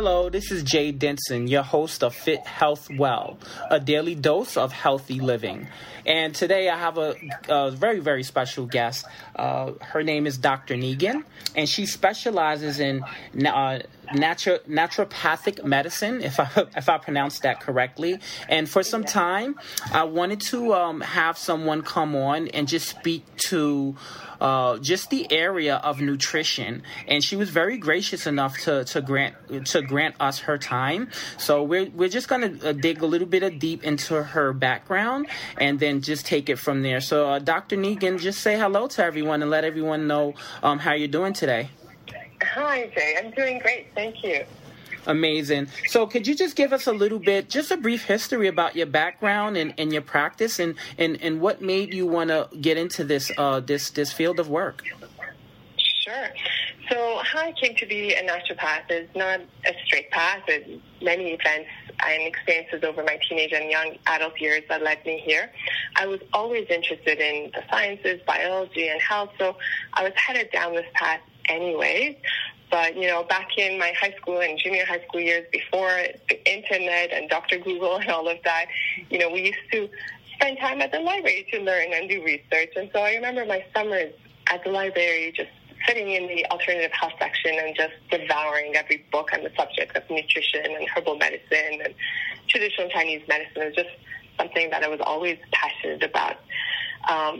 Hello, this is Jay Denson, your host of Fit Health Well, a daily dose of healthy living. And today I have a very, very special guest. Her name is Dr. Negin, and she specializes in naturopathic medicine, if I pronounced that correctly. And for some time, I wanted to have someone come on and just speak to just the area of nutrition, and she was very gracious enough to grant us her time. So we're just going to dig a little bit of deep into her background and then just take it from there. So Dr. Negin, just say hello to everyone and let everyone know how you're doing today. Hi, Jay. I'm doing great. Thank you. Amazing. So could you just give us a little bit, just a brief history about your background and your practice and what made you want to get into this this field of work? Sure. So how I came to be a naturopath is not a straight path. It's many events and experiences over my teenage and young adult years that led me here. I was always interested in the sciences, biology, and health, so I was headed down this path anyways. But, you know, back in my high school and junior high school years before the internet and Dr. Google and all of that, you know, we used to spend time at the library to learn and do research. And so I remember my summers at the library just sitting in the alternative health section and just devouring every book on the subject of nutrition and herbal medicine and traditional Chinese medicine. It was just something that I was always passionate about.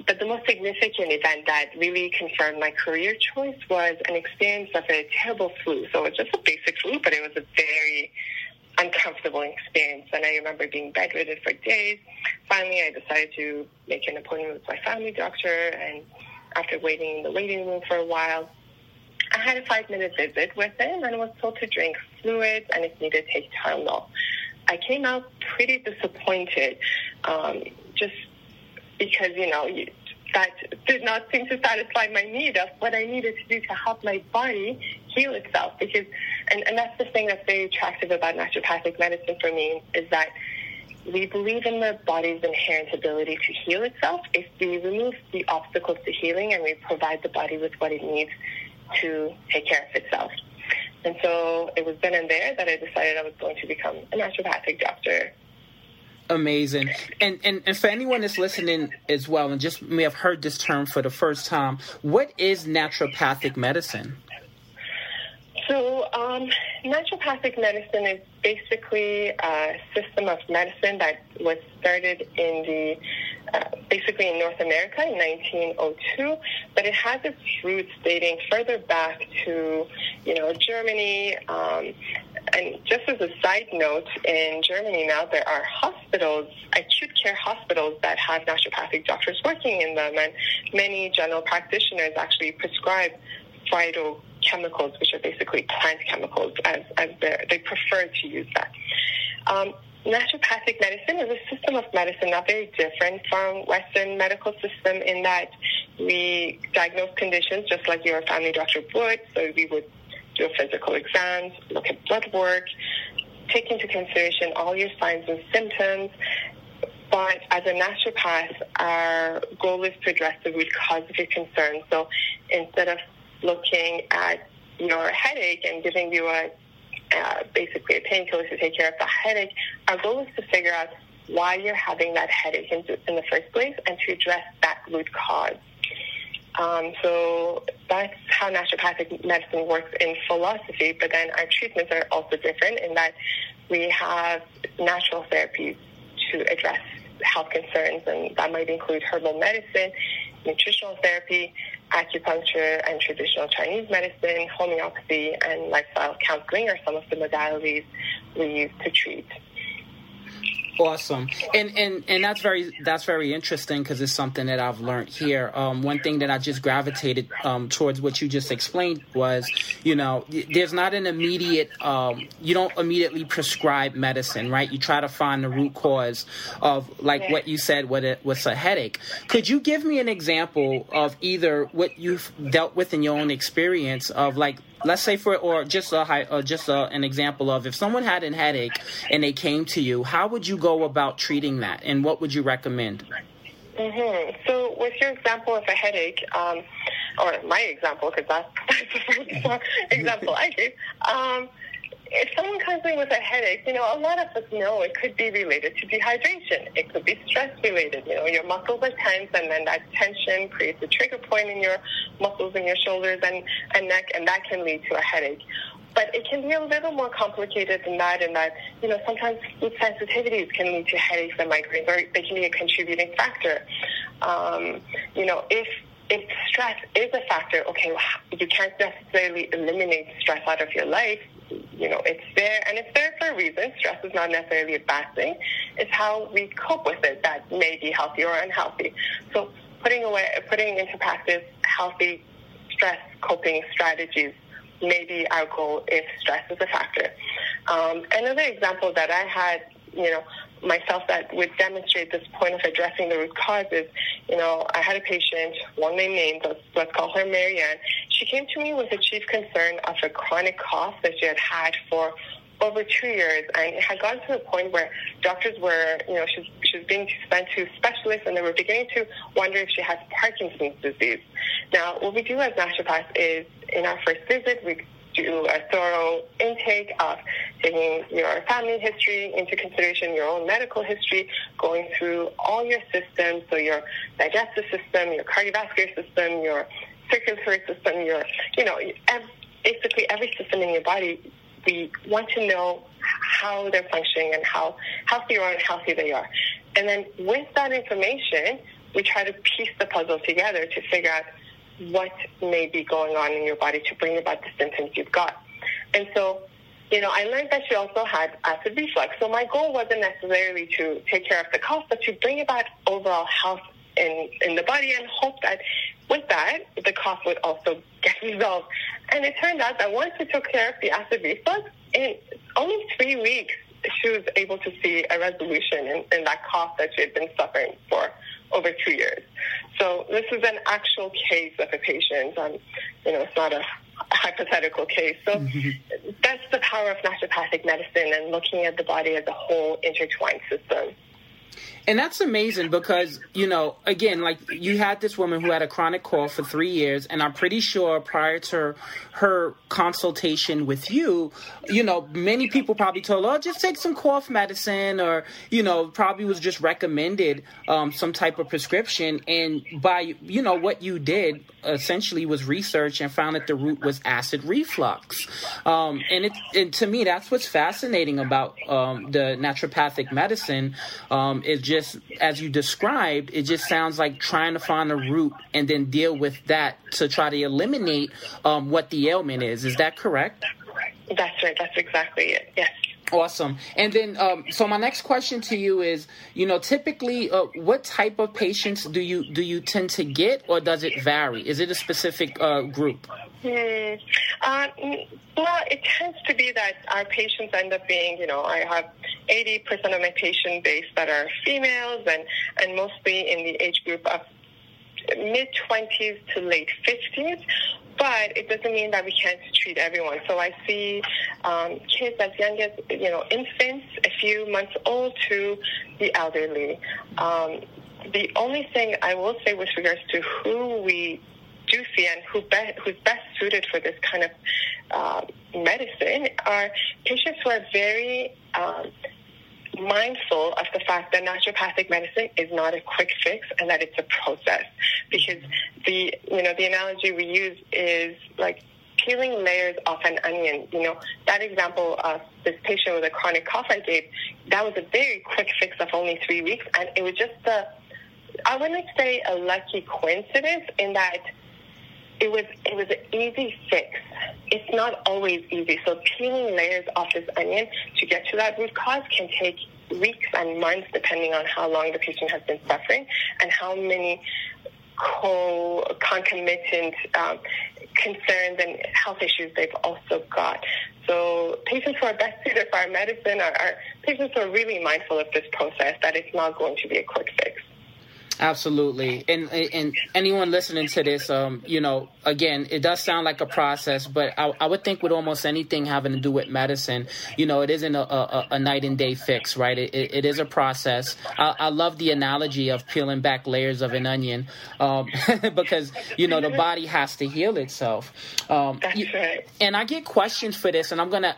But the most significant event that really confirmed my career choice was an experience of a terrible flu. So it was just a basic flu, but it was a very uncomfortable experience. And I remember being bedridden for days. Finally, I decided to make an appointment with my family doctor. And after waiting in the waiting room for a while, I had a 5-minute visit with him and was told to drink fluids and if needed, take Tylenol. I came out pretty disappointed, just because, you know, that did not seem to satisfy my need of what I needed to do to help my body heal itself. Because, and that's the thing that's very attractive about naturopathic medicine for me, is that we believe in the body's inherent ability to heal itself if we remove the obstacles to healing and we provide the body with what it needs to take care of itself. And so it was then and there that I decided I was going to become a naturopathic doctor. Amazing. And for anyone that's listening as well and just may have heard this term for the first time, what is naturopathic medicine? So naturopathic medicine is basically a system of medicine that was started in basically in North America in 1902, but it has its roots dating further back to, you know, Germany. And just as a side note, in Germany now there are hospitals, acute care hospitals, that have naturopathic doctors working in them, and many general practitioners actually prescribe phytochemicals, which are basically plant chemicals, as they prefer to use that. Naturopathic medicine is a system of medicine not very different from Western medical system in that we diagnose conditions just like your family doctor would. So we would do a physical exam, look at blood work, take into consideration all your signs and symptoms. But as a naturopath, our goal is to address the root cause of your concern. So instead of looking at your headache and giving you basically a painkiller to take care of the headache, our goal is to figure out why you're having that headache in the first place and to address that root cause. So that's how naturopathic medicine works in philosophy, but then our treatments are also different in that we have natural therapies to address health concerns, and that might include herbal medicine, nutritional therapy, acupuncture, and traditional Chinese medicine, homeopathy, and lifestyle counseling are some of the modalities we use to treat. Awesome. And that's very interesting, because it's something that I've learned here. One thing that I just gravitated towards what you just explained was, you know, there's not an immediate, you don't immediately prescribe medicine, right? You try to find the root cause of, like what you said, what's a headache. Could you give me an example of either what you've dealt with in your own experience of, like, let's say an example of if someone had a headache and they came to you, how would you go about treating that, and what would you recommend? Mm-hmm. So with your example of a headache, or my example, because that's the first example I gave, if someone comes in with a headache, you know, a lot of us know it could be related to dehydration. It could be stress-related. You know, your muscles are tense, and then that tension creates a trigger point in your muscles in your shoulders and neck, and that can lead to a headache. But it can be a little more complicated than that, in that, you know, sometimes food sensitivities can lead to headaches and migraines, or they can be a contributing factor. You know, if stress is a factor, okay, you can't necessarily eliminate stress out of your life. You know, it's there, and it's there for a reason. Stress is not necessarily a bad thing. It's how we cope with it that may be healthy or unhealthy. So putting into practice healthy stress coping strategies may be our goal if stress is a factor. Another example that I had, you know, myself that would demonstrate this point of addressing the root cause is, you know, I had a patient, one name named, let's call her Marianne. She came to me with a chief concern of a chronic cough that she had had for over 2 years, and it had gotten to the point where doctors were, you know, she was being sent to specialists, and they were beginning to wonder if she has Parkinson's disease. Now, what we do as naturopaths is, in our first visit, we do a thorough intake of taking your family history into consideration, your own medical history, going through all your systems, so your digestive system, your cardiovascular system, your circulatory system, your, you know, basically every system in your body. We want to know how they're functioning and how healthy or unhealthy they are. And then with that information, we try to piece the puzzle together to figure out what may be going on in your body to bring about the symptoms you've got. And so, you know, I learned that she also had acid reflux. So my goal wasn't necessarily to take care of the cough, but to bring about overall health in the body and hope that with that, the cough would also get resolved. And it turned out that once we took care of the acid reflux, in only 3 weeks, she was able to see a resolution in that cough that she had been suffering for over 2 years. So this is an actual case of a patient. You know, it's not a hypothetical case. So That's the power of naturopathic medicine and looking at the body as a whole intertwined system. And that's amazing because, you know, again, like you had this woman who had a chronic cough for 3 years, and I'm pretty sure prior to her consultation with you, you know, many people probably told, oh, just take some cough medicine, or, you know, probably was just recommended some type of prescription. And by, you know, what you did essentially was research and found that the root was acid reflux. And to me, that's what's fascinating about the naturopathic medicine is just, as you described, it just sounds like trying to find a root and then deal with that to try to eliminate what the ailment is. Is that correct? That's right. That's exactly it. Yes. Awesome. And then, so my next question to you is, you know, typically, what type of patients do you tend to get, or does it vary? Is it a specific group? Well, it tends to be that our patients end up being, you know, I have 80% of my patient base that are females and mostly in the age group of mid-20s to late 50s. But it doesn't mean that we can't treat everyone. So I see kids as young as, you know, infants, a few months old, to the elderly. The only thing I will say with regards to who we do see and who's best suited for this kind of medicine are patients who are very mindful of the fact that naturopathic medicine is not a quick fix and that it's a process. Because the analogy we use is like peeling layers off an onion. You know, that example of this patient with a chronic cough I gave, that was a very quick fix of only 3 weeks, and it was just I wouldn't say a lucky coincidence in that it was an easy fix. It's not always easy. So peeling layers off this onion to get to that root cause can take weeks and months, depending on how long the patient has been suffering and how many concomitant concerns and health issues they've also got. So patients who are best suited for our medicine are patients who are really mindful of this process, that it's not going to be a quick fix. Absolutely. And anyone listening to this, you know, again, it does sound like a process, but I would think with almost anything having to do with medicine, you know, it isn't a night and day fix, right? It is a process. I love the analogy of peeling back layers of an onion because, you know, the body has to heal itself. That's right. And I get questions for this, and I'm going to,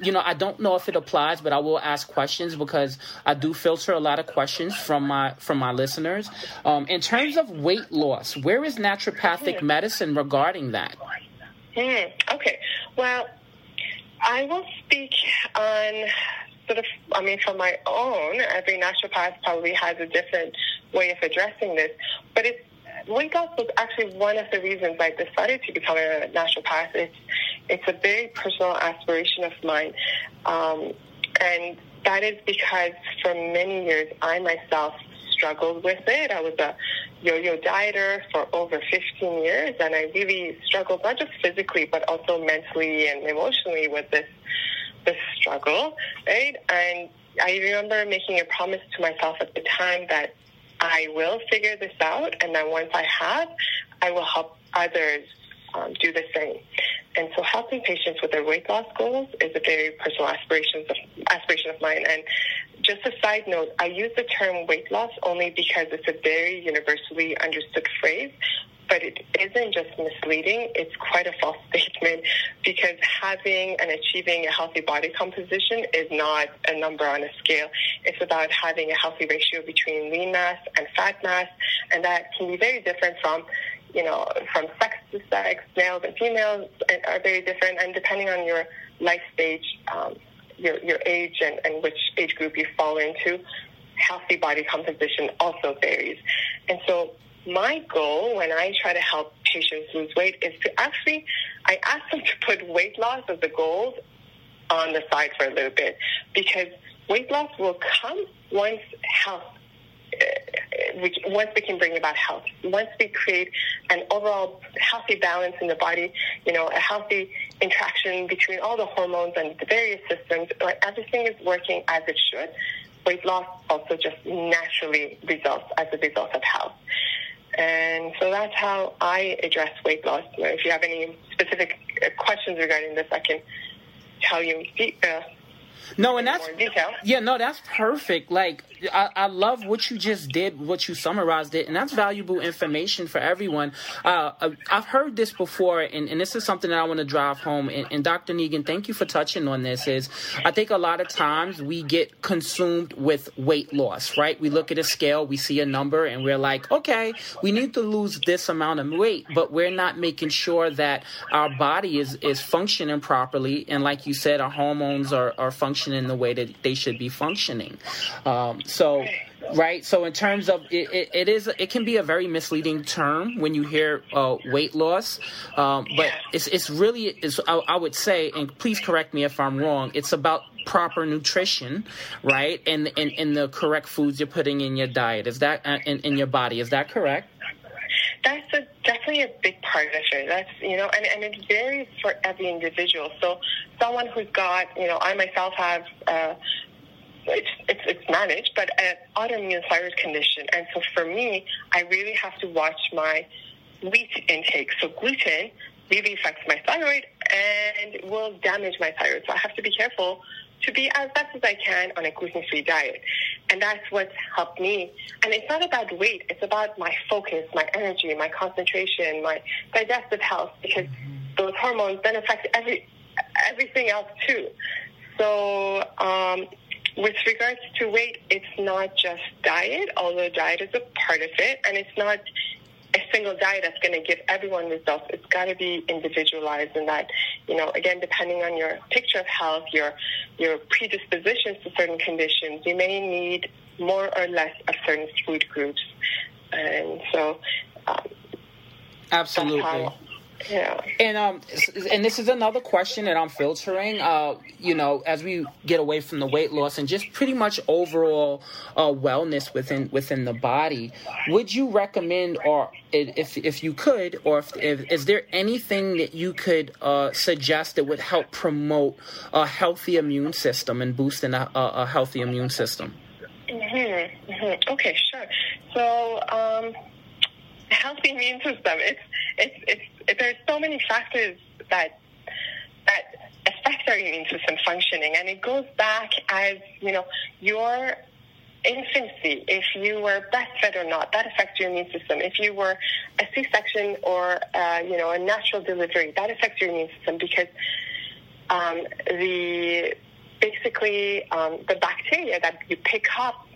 you know, I don't know if it applies, but I will ask questions because I do filter a lot of questions from my listeners. In terms of weight loss, where is naturopathic medicine regarding that? Okay. Well, I will speak on sort of, I mean, from my own, every naturopath probably has a different way of addressing this, but weight loss was actually one of the reasons I decided to become a naturopath. It's a very personal aspiration of mine, and that is because for many years I myself struggled with it. I was a yo-yo dieter for over 15 years, and I really struggled not just physically but also mentally and emotionally with this struggle, right? And I remember making a promise to myself at the time that I will figure this out, and then once I have, I will help others do the same. And so helping patients with their weight loss goals is a very personal aspiration of mine. And just a side note, I use the term weight loss only because it's a very universally understood phrase, but it isn't just misleading. It's quite a false statement, because having and achieving a healthy body composition is not a number on a scale. It's about having a healthy ratio between lean mass and fat mass, and that can be very different from sex to sex. Males and females are very different, and depending on your life stage, your age and which age group you fall into, healthy body composition also varies. And so my goal when I try to help patients lose weight is to actually, I ask them to put weight loss as a goal on the side for a little bit, because weight loss will come once we can bring about health. Once we create an overall healthy balance in the body, you know, a healthy interaction between all the hormones and the various systems, where everything is working as it should, weight loss also just naturally results as a result of health. And so that's how I address weight loss. If you have any specific questions regarding this, I can tell you in detail. Yeah, no, that's perfect. Like, I love what you just did, what you summarized it, and that's valuable information for everyone. I've heard this before, and this is something that I want to drive home. And Dr. Negin, thank you for touching on this. I think a lot of times we get consumed with weight loss, right? We look at a scale, we see a number, and we're like, okay, we need to lose this amount of weight, but we're not making sure that our body is functioning properly. And like you said, our hormones are functioning in the way that they should be functioning. Right. So in terms of it can be a very misleading term when you hear weight loss, but it's really I would say, and please correct me if I'm wrong, it's about proper nutrition, right? And the correct foods you're putting in your diet. Is that in your body? Is that correct? That's definitely a big part of it. That's, you know, and it varies for every individual. So someone who's got, you know, I myself have, it's managed, but an autoimmune thyroid condition. And so for me, I really have to watch my wheat intake. So gluten really affects my thyroid and will damage my thyroid. So I have to be careful to be as best as I can on a gluten-free diet. And that's what's helped me. And it's not about weight. It's about my focus, my energy, my concentration, my digestive health, because those hormones then affect everything else too. So with regards to weight, it's not just diet, although diet is a part of it. And it's not a single diet that's going to give everyone results. It's got to be individualized in that, you know, again, depending on your picture of health, your predispositions to certain conditions, you may need more or less of certain food groups. And so, absolutely. Yeah. And this is another question that I'm filtering, you know, as we get away from the weight loss and just pretty much overall wellness within the body. Would you recommend, or if you could, or if is there anything that you could suggest that would help promote a healthy immune system and boost in a healthy immune system? Okay, sure. So a healthy immune system, there's so many factors that affect our immune system functioning, and it goes back as, you know, your infancy. If you were breastfed or not, that affects your immune system. If you were a C-section or a natural delivery, that affects your immune system, because the bacteria that you pick up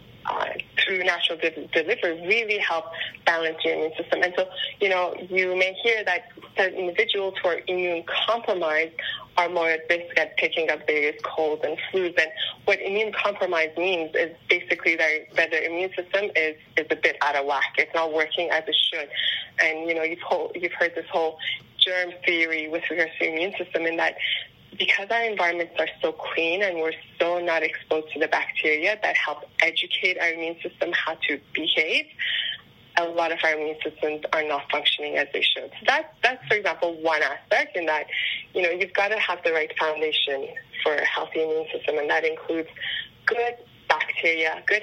through natural delivery really help balance your immune system. And so, you know, you may hear that certain individuals who are immune compromised are more at risk at picking up various colds and flus. And what immune compromise means is basically that their immune system is a bit out of whack. It's not working as it should. And, you know, you've heard this whole germ theory with regards to the immune system, in that because our environments are so clean and we're so not exposed to the bacteria that help educate our immune system how to behave, a lot of our immune systems are not functioning as they should. So that's, for example, one aspect, in that, you know, you've got to have the right foundation for a healthy immune system, and that includes good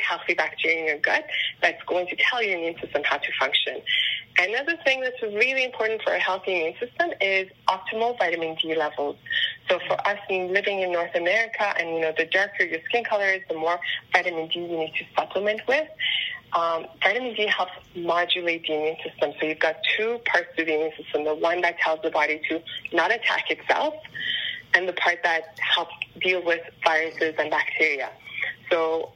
healthy bacteria in your gut that's going to tell your immune system how to function. Another thing that's really important for a healthy immune system is optimal vitamin D levels. So for us living in North America, and, you know, the darker your skin color is, the more vitamin D you need to supplement with. Vitamin D helps modulate the immune system. So you've got two parts to the immune system: the one that tells the body to not attack itself, and the part that helps deal with viruses and bacteria. So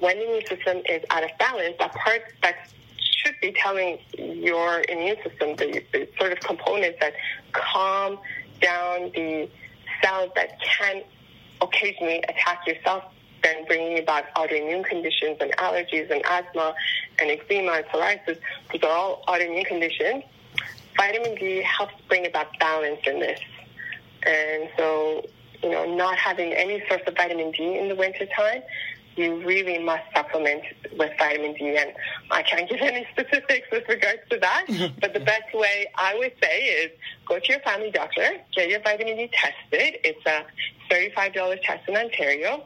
when the immune system is out of balance, that part that should be telling your immune system, the sort of components that calm down the cells that can occasionally attack yourself, then bringing about autoimmune conditions and allergies and asthma and eczema and psoriasis, these are all autoimmune conditions. Vitamin D helps bring about balance in this. And so, you know, not having any source of vitamin D in the wintertime, you really must supplement with vitamin D. And I can't give any statistics with regards to that, but the best way I would say is go to your family doctor, get your vitamin D tested. It's a $35 test in Ontario.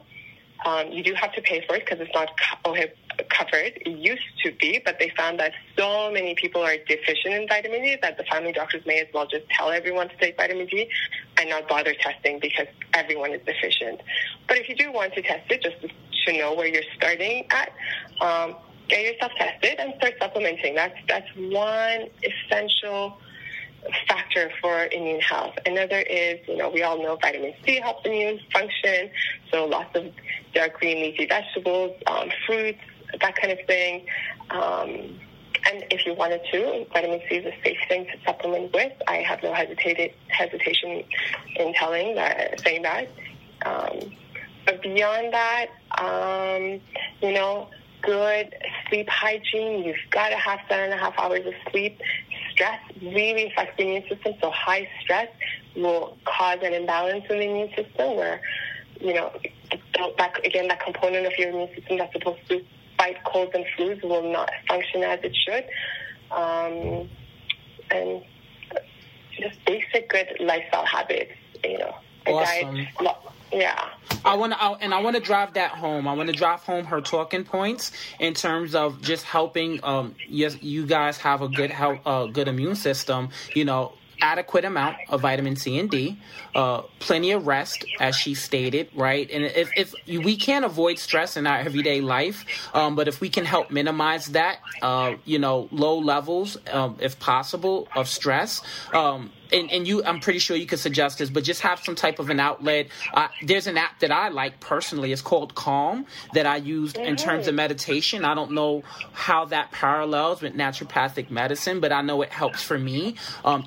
You do have to pay for it because it's not OHIP covered. It used to be, but they found that so many people are deficient in vitamin D that the family doctors may as well just tell everyone to take vitamin D and not bother testing, because everyone is deficient. But if you do want to test it, just to know where you're starting at, get yourself tested and start supplementing. That's one essential factor for immune health. Another is, you know, we all know vitamin C helps immune function, so lots of dark green leafy vegetables, fruits, that kind of thing. And if you wanted to, vitamin C is a safe thing to supplement with. I have no hesitation in saying that. But beyond that, you know, good sleep hygiene. You've got to have 7.5 hours of sleep. Stress really affects the immune system, so high stress will cause an imbalance in the immune system where, you know, that component of your immune system that's supposed to fight colds and flus will not function as it should. And just basic good lifestyle habits, you know. Awesome. Yeah. I want to drive that home. I want to drive home her talking points in terms of just helping you guys have a good health, good immune system, you know, adequate amount of vitamin C and D, plenty of rest, as she stated, right? And if we can't avoid stress in our everyday life, but if we can help minimize that, you know, low levels, if possible, of stress, and you, I'm pretty sure you could suggest this, but just have some type of an outlet. There's an app that I like personally. It's called Calm, that I used in terms of meditation. I don't know how that parallels with naturopathic medicine, but I know it helps for me.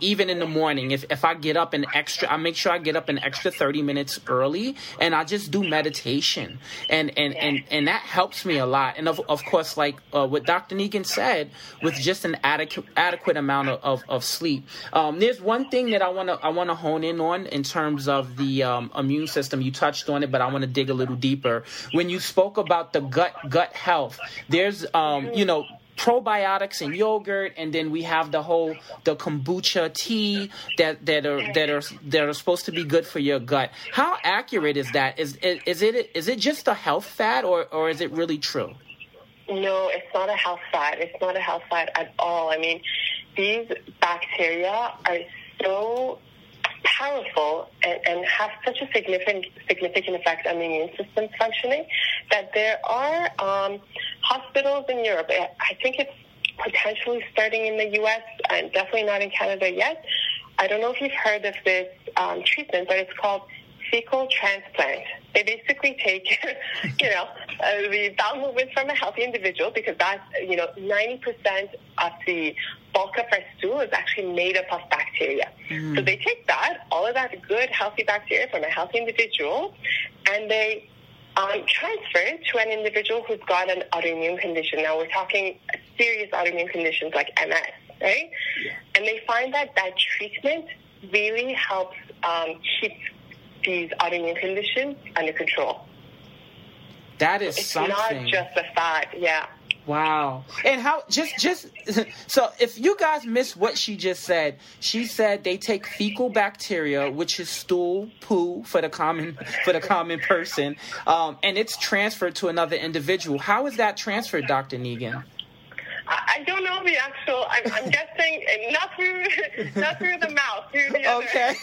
Even in the morning, if I get up an extra, I make sure I get up an extra 30 minutes early, and I just do meditation. And that helps me a lot. And of course, like what Dr. Negin said, with just an adequate amount of sleep. There's one thing that I want to hone in on in terms of the immune system. You touched on it, but I want to dig a little deeper. When you spoke about the gut health, there's you know, probiotics and yogurt, and then we have the kombucha tea that are supposed to be good for your gut. How accurate is that? Is it just a health fad, or is it really true? No, it's not a health side. It's not a health side at all. I mean, these bacteria are so powerful and have such a significant effect on the immune system's functioning that there are hospitals in Europe. I think it's potentially starting in the U.S. and definitely not in Canada yet. I don't know if you've heard of this treatment, but it's called fecal transplant. They basically take, the bowel movement from a healthy individual, because that's, 90% of the bulk of our stool is actually made up of bacteria. Mm. So they take that, all of that good, healthy bacteria from a healthy individual, and they transfer it to an individual who's got an autoimmune condition. Now, we're talking serious autoimmune conditions like MS, right? Yeah. And they find that treatment really helps keep these autoimmune conditions under control. That is something. It's not just a thought, yeah. Wow. And how, just so if you guys missed what she just said, she said they take fecal bacteria, which is stool, poo for the common person, and it's transferred to another individual. How is that transferred, Dr. Negin? I don't know the actual. I'm guessing not through the mouth, through the other. Okay.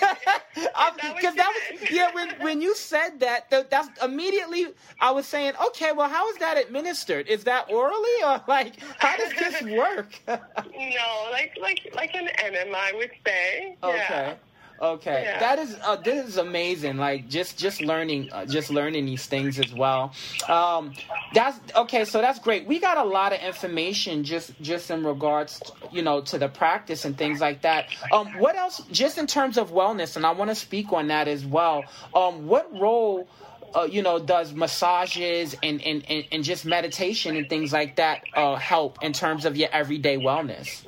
Because when you said that, that's immediately I was saying, okay, well, how is that administered? Is that orally or how does this work? No, like an enema, I would say. Okay. Yeah. Okay, yeah. That is this is amazing. Just learning these things as well. That's okay. So that's great. We got a lot of information just in regards, to the practice and things like that. What else? Just in terms of wellness, and I want to speak on that as well. What role, does massages and just meditation and things like that help in terms of your everyday wellness?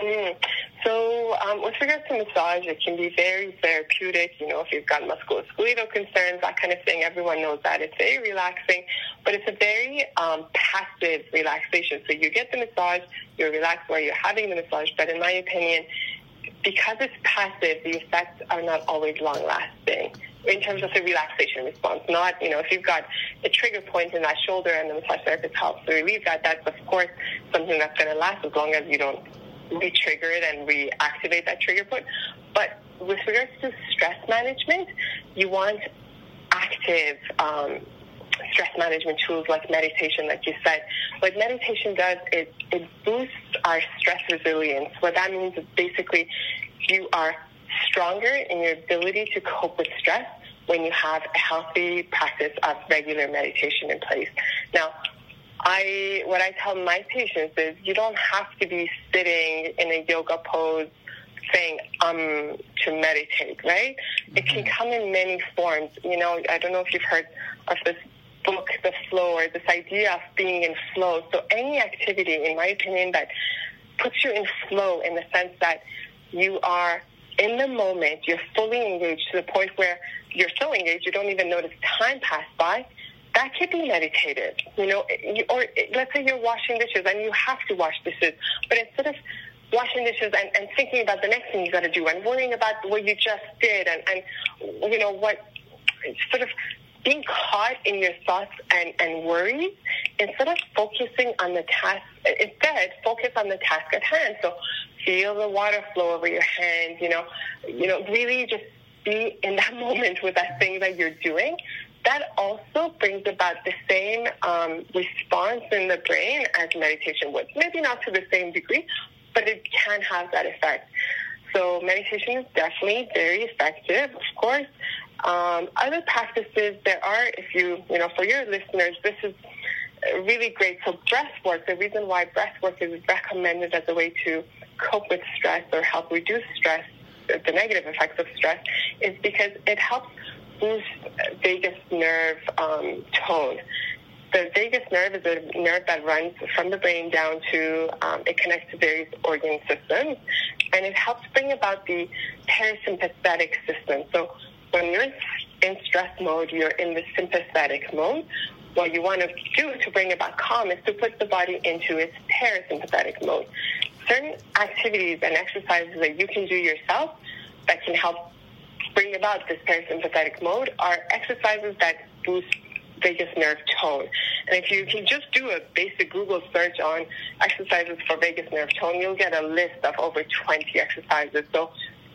Mm. So with regards to massage, it can be very therapeutic, if you've got musculoskeletal concerns, that kind of thing. Everyone knows that. It's very relaxing, but it's a very passive relaxation. So you get the massage, you're relaxed while you're having the massage, but in my opinion, because it's passive, the effects are not always long-lasting in terms of the relaxation response. Not, if you've got a trigger point in that shoulder and the massage therapist helps to relieve that, that's, of course, something that's going to last as long as you don't re-trigger it and reactivate that trigger point. But with regards to stress management, you want active stress management tools like meditation, like you said. What meditation does is it boosts our stress resilience. What that means is basically you are stronger in your ability to cope with stress when you have a healthy practice of regular meditation in place. Now, what I tell my patients is you don't have to be sitting in a yoga pose saying, to meditate, right? Mm-hmm. It can come in many forms. I don't know if you've heard of this book, The Flow, or this idea of being in flow. So any activity, in my opinion, that puts you in flow in the sense that you are in the moment, you're fully engaged to the point where you're so engaged you don't even notice time pass by. That could be meditative, or let's say you're washing dishes and you have to wash dishes, but instead of washing dishes and thinking about the next thing you got to do and worrying about what you just did and what sort of being caught in your thoughts and worries, focus on the task at hand. So feel the water flow over your hands, really just be in that moment with that thing that you're doing. That also brings about the same response in the brain as meditation would. Maybe not to the same degree, but it can have that effect. So meditation is definitely very effective, of course. Other practices there are, if for your listeners, this is really great. So breath work, the reason why breath work is recommended as a way to cope with stress or help reduce stress, the negative effects of stress, is because it helps boost vagus nerve tone. The vagus nerve is a nerve that runs from the brain down to, it connects to various organ systems, and it helps bring about the parasympathetic system. So when you're in stress mode, you're in the sympathetic mode. What you want to do to bring about calm is to put the body into its parasympathetic mode. Certain activities and exercises that you can do yourself that can help bring about this parasympathetic mode are exercises that boost vagus nerve tone. And if you can just do a basic Google search on exercises for vagus nerve tone, you'll get a list of over 20 exercises. So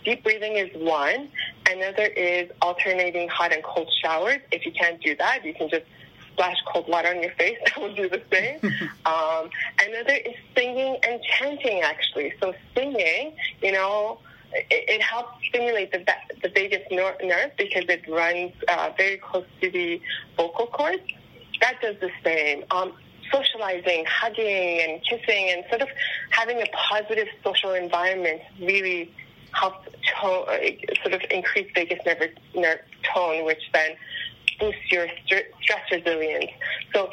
deep breathing is one. Another is alternating hot and cold showers. If you can't do that, you can just splash cold water on your face. That will do the same. Another is singing and chanting, actually. So singing, you know, it helps stimulate the vagus nerve because it runs very close to the vocal cords. That does the same. Socializing, hugging, and kissing, and sort of having a positive social environment really helps sort of increase vagus nerve tone, which then boosts your stress resilience. So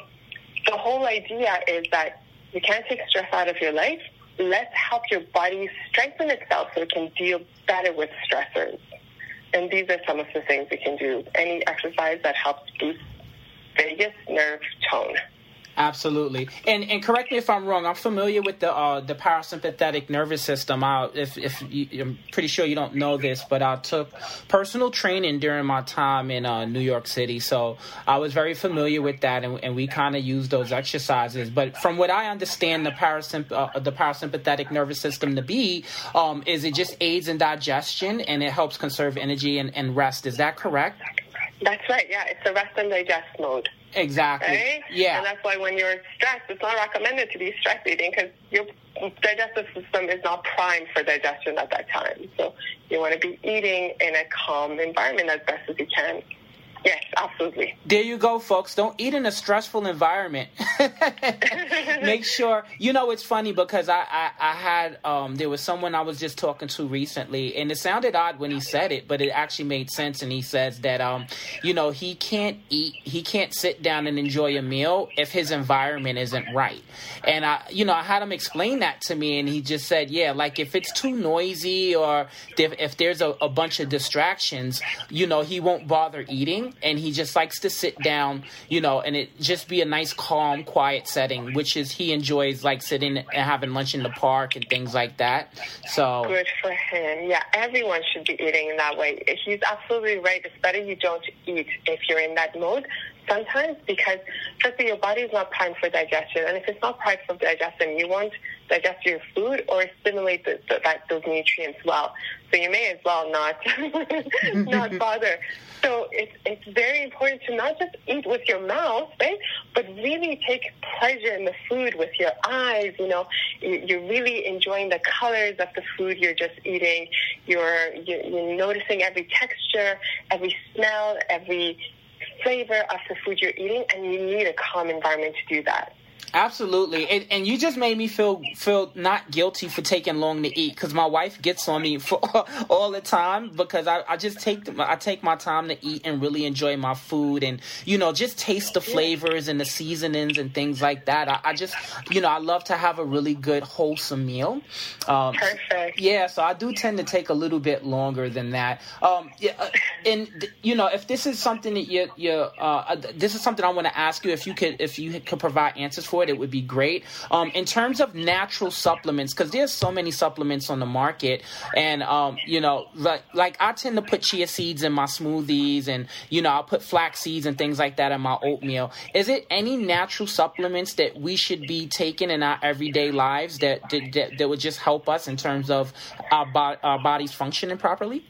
the whole idea is that you can't take stress out of your life. Let's help your body strengthen itself so it can deal better with stressors. And these are some of the things we can do. Any exercise that helps boost vagus nerve tone. Absolutely. And correct me if I'm wrong. I'm familiar with the parasympathetic nervous system. I'm pretty sure you don't know this, but I took personal training during my time in New York City. So I was very familiar with that, and we kind of used those exercises. But from what I understand, the parasympathetic nervous system to be is it just aids in digestion, and it helps conserve energy and rest. Is that correct? That's right. Yeah, it's a rest and digest mode. Exactly. Right? Yeah. And that's why when you're stressed, it's not recommended to be stress eating because your digestive system is not primed for digestion at that time. So you want to be eating in a calm environment as best as you can. Yes, absolutely. There you go, folks. Don't eat in a stressful environment. Make sure, you know, it's funny because I had, there was someone I was just talking to recently, and it sounded odd when he said it, but it actually made sense. And he says that, you know, he can't sit down and enjoy a meal if his environment isn't right. And I had him explain that to me, and he just said, yeah, like if it's too noisy or if there's a bunch of distractions, you know, he won't bother eating. And he just likes to sit down, you know, and it just be a nice, calm, quiet setting, which is he enjoys, like sitting and having lunch in the park and things like that. So good for him. Yeah, everyone should be eating in that way. He's absolutely right. It's better you don't eat if you're in that mode sometimes because, firstly, your body is not primed for digestion. And if it's not primed for digestion, you won't digest your food or stimulate those nutrients well. So you may as well not bother. So it's very important to not just eat with your mouth, right? But really take pleasure in the food with your eyes. You know, you're really enjoying the colors of the food you're just eating. You're noticing every texture, every smell, every flavor of the food you're eating, and you need a calm environment to do that. Absolutely. And you just made me feel not guilty for taking long to eat because my wife gets on me for all the time because I take my time to eat and really enjoy my food and, you know, just taste the flavors and the seasonings and things like that. I just, you know, I love to have a really good wholesome meal. Perfect. Yeah. So I do tend to take a little bit longer than that. And, you know, if this is something that this is something I want to ask you, if you could provide answers for it would be great. In terms of natural supplements, because there's so many supplements on the market, and you know, like I tend to put chia seeds in my smoothies, and you know, I'll put flax seeds and things like that in my oatmeal. Is it any natural supplements that we should be taking in our everyday lives that would just help us in terms of our bodies functioning properly?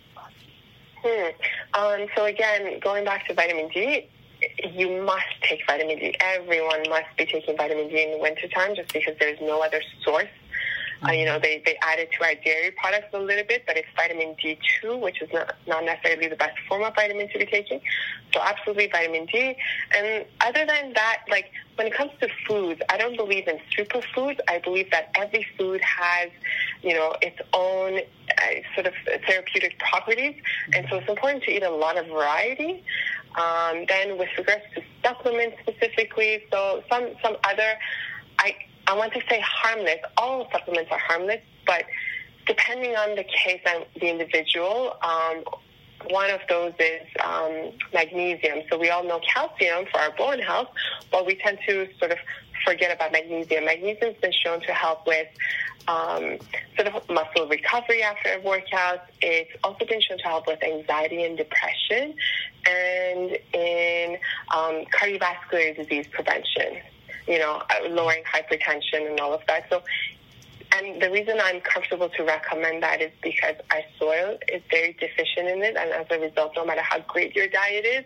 So again, going back to vitamin D. You must take vitamin D. Everyone must be taking vitamin D in the wintertime just because there's no other source. You know, they add it to our dairy products a little bit, but it's vitamin D2, which is not necessarily the best form of vitamin to be taking. So absolutely vitamin D. And other than that, like when it comes to foods, I don't believe in superfoods. I believe that every food has, you know, its own sort of therapeutic properties. And so it's important to eat a lot of variety. Then with regards to supplements specifically, so some other, I want to say harmless. All supplements are harmless, but depending on the case and the individual, one of those is magnesium. So we all know calcium for our bone health, but we tend to sort of forget about magnesium. Magnesium has been shown to help with sort of muscle recovery after a workout. It's also been shown to help with anxiety and depression, and in cardiovascular disease prevention, you know, lowering hypertension and all of that. So, and the reason I'm comfortable to recommend that is because our soil is very deficient in it, and as a result, no matter how great your diet is,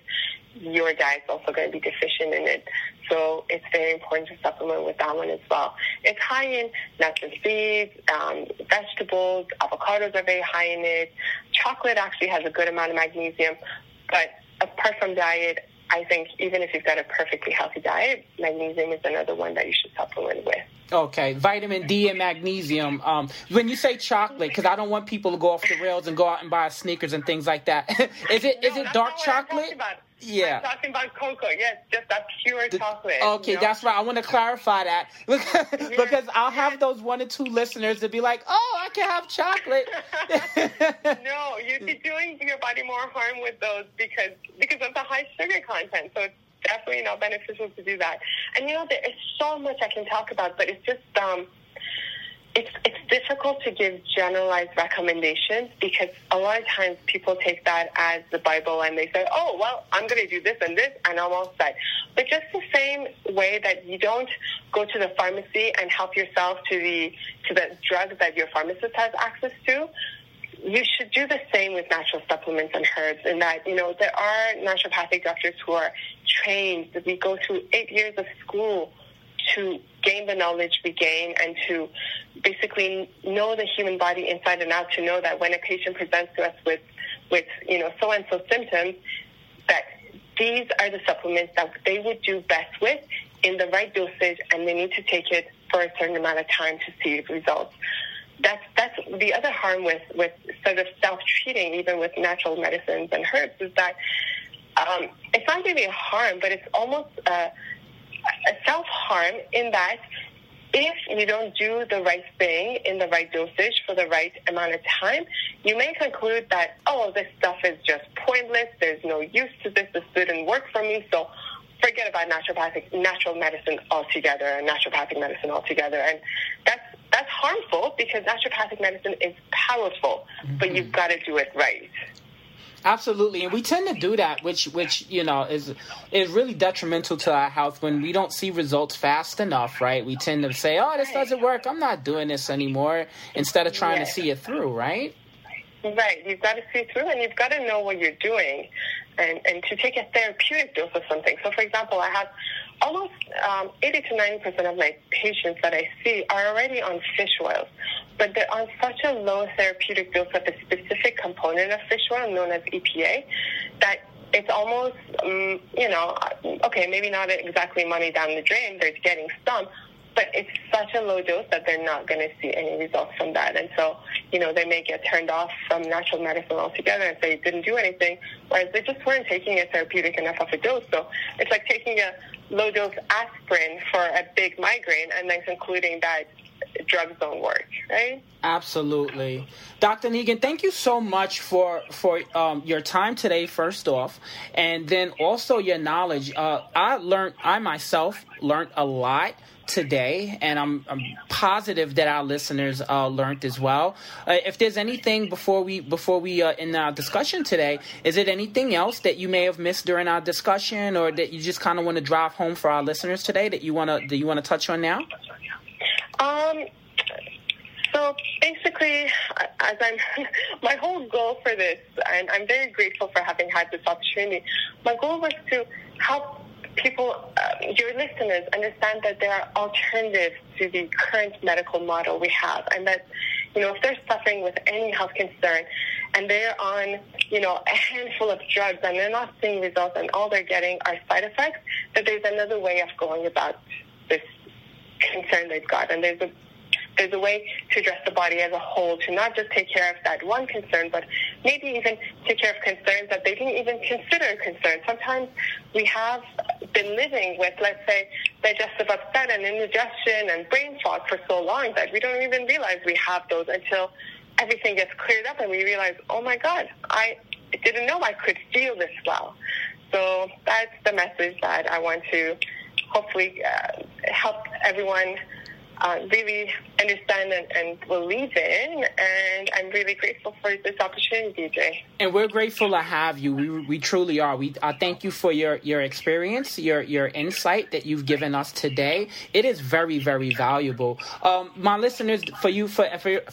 your diet's also going to be deficient in it. So it's very important to supplement with that one as well. It's high in nuts and seeds, vegetables, avocados are very high in it. Chocolate actually has a good amount of magnesium. But apart from diet, I think even if you've got a perfectly healthy diet, magnesium is another one that you should supplement with. Okay, vitamin D and magnesium. When you say chocolate, because I don't want people to go off the rails and go out and buy Snickers and things like that. Is it dark chocolate? Yeah. I'm talking about cocoa. Yes, just that pure chocolate. Okay, you know? That's right. I want to clarify that. Because I'll have those one or two listeners that be like, oh, I can have chocolate. No, you'd be doing your body more harm with those because of the high sugar content. So it's definitely not beneficial to do that. And, you know, there is so much I can talk about, but it's just it's difficult to give generalized recommendations because a lot of times people take that as the Bible and they say, oh, well, I'm going to do this and this and I'm all set. But just the same way that you don't go to the pharmacy and help yourself to the drug that your pharmacist has access to, you should do the same with natural supplements and herbs, in that, you know, there are naturopathic doctors who are trained. We go through 8 years of school to gain the knowledge we gain and to basically know the human body inside and out, to know that when a patient presents to us with you know, so-and-so symptoms, that these are the supplements that they would do best with in the right dosage, and they need to take it for a certain amount of time to see results. That's the other harm with sort of self-treating, even with natural medicines and herbs, is that it's not really a harm, but it's almost a self-harm, in that if you don't do the right thing in the right dosage for the right amount of time, you may conclude that, oh, this stuff is just pointless, there's no use to this, this didn't work for me, so forget about naturopathic medicine altogether. And that's harmful, because naturopathic medicine is powerful, mm-hmm. but you've got to do it right. Absolutely, and we tend to do that, which you know is really detrimental to our health when we don't see results fast enough, right? We tend to say, "Oh, this doesn't work. I'm not doing this anymore," instead of trying to see it through, right? Right. You've got to see it through, and you've got to know what you're doing, and to take a therapeutic dose of something. So, for example, I have almost 80 to 90% of my patients that I see are already on fish oils, but they're on such a low therapeutic dose of a specific component of fish oil known as EPA that it's almost, you know, okay, maybe not exactly money down the drain, they're getting some, but it's such a low dose that they're not going to see any results from that. And so, you know, they may get turned off from natural medicine altogether if they didn't do anything, whereas they just weren't taking a therapeutic enough of a dose. So it's like taking a low-dose aspirin for a big migraine and then concluding that drugs don't work, right? Absolutely. Dr. Negin, thank you so much for your time today, first off, and then also your knowledge. I myself learned a lot today, and I'm positive that our listeners learned as well. If there's anything before we in our discussion today, is it anything else that you may have missed during our discussion, or that you just kind of want to drive home for our listeners today that you want to touch on now? So basically, my whole goal for this, and I'm very grateful for having had this opportunity, my goal was to help people, your listeners, understand that there are alternatives to the current medical model we have, and that, you know, if they're suffering with any health concern and they're on, you know, a handful of drugs and they're not seeing results and all they're getting are side effects, that there's another way of going about this concern they've got, and there's a way to address the body as a whole, to not just take care of that one concern, but maybe even take care of concerns that they didn't even consider concerns. Sometimes we have been living with, let's say, digestive upset and indigestion and brain fog for so long that we don't even realize we have those until everything gets cleared up and we realize, oh my God, I didn't know I could feel this well. So that's the message that I want to hopefully help everyone really understand and believe in, and I'm really grateful for this opportunity, Jay. And we're grateful to have you. We truly are. I thank you for your experience, your insight that you've given us today. It is very, very valuable. My listeners, for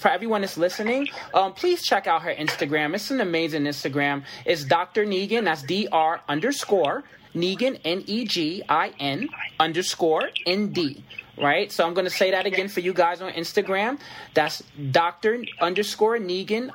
everyone that's listening, please check out her Instagram. It's an amazing Instagram. It's Dr. Negin. That's Dr_Negin, Negin_ND. Right. So I'm going to say that again for you guys on Instagram. That's Dr._Negin_ND,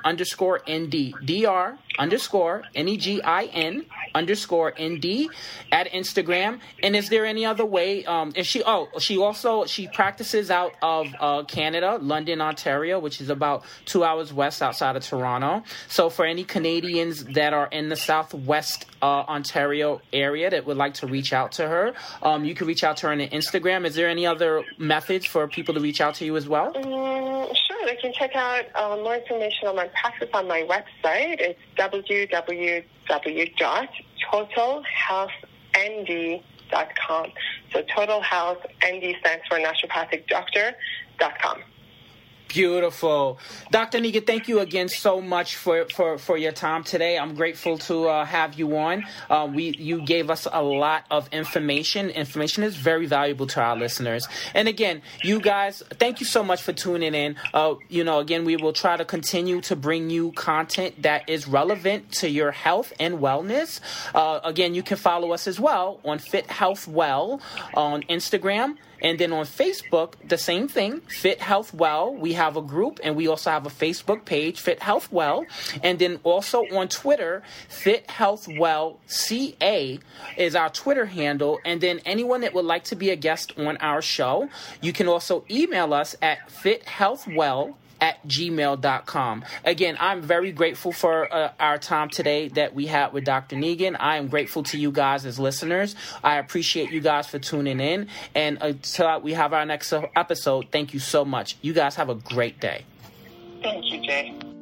Dr._Negin_ND at Instagram. And is there any other way? And she also practices out of Canada, London, Ontario, which is about 2 hours west outside of Toronto. So for any Canadians that are in the Southwest Ontario area that would like to reach out to her, you can reach out to her on Instagram. Is there any other methods for people to reach out to you as well? Sure, they can check out more information on my practice on my website. It's www.totalhealthnd.com. So Total Health ND stands for naturopathicdoctor.com. Beautiful. Dr. Negin, thank you again so much for your time today. I'm grateful to have you on. You gave us a lot of information. Information is very valuable to our listeners. And again, you guys, thank you so much for tuning in. Again, we will try to continue to bring you content that is relevant to your health and wellness. Again, you can follow us as well on Fit Health Well on Instagram. And then on Facebook, the same thing, Fit Health Well. We have a group, and we also have a Facebook page, Fit Health Well. And then also on Twitter, Fit Health Well CA is our Twitter handle. And then anyone that would like to be a guest on our show, you can also email us at fithealthwell@gmail.com. Again, I'm very grateful for our time today that we had with Dr. Negin. I am grateful to you guys as listeners. I appreciate you guys for tuning in. And until we have our next episode, thank you so much. You guys have a great day. Thank you, Jay.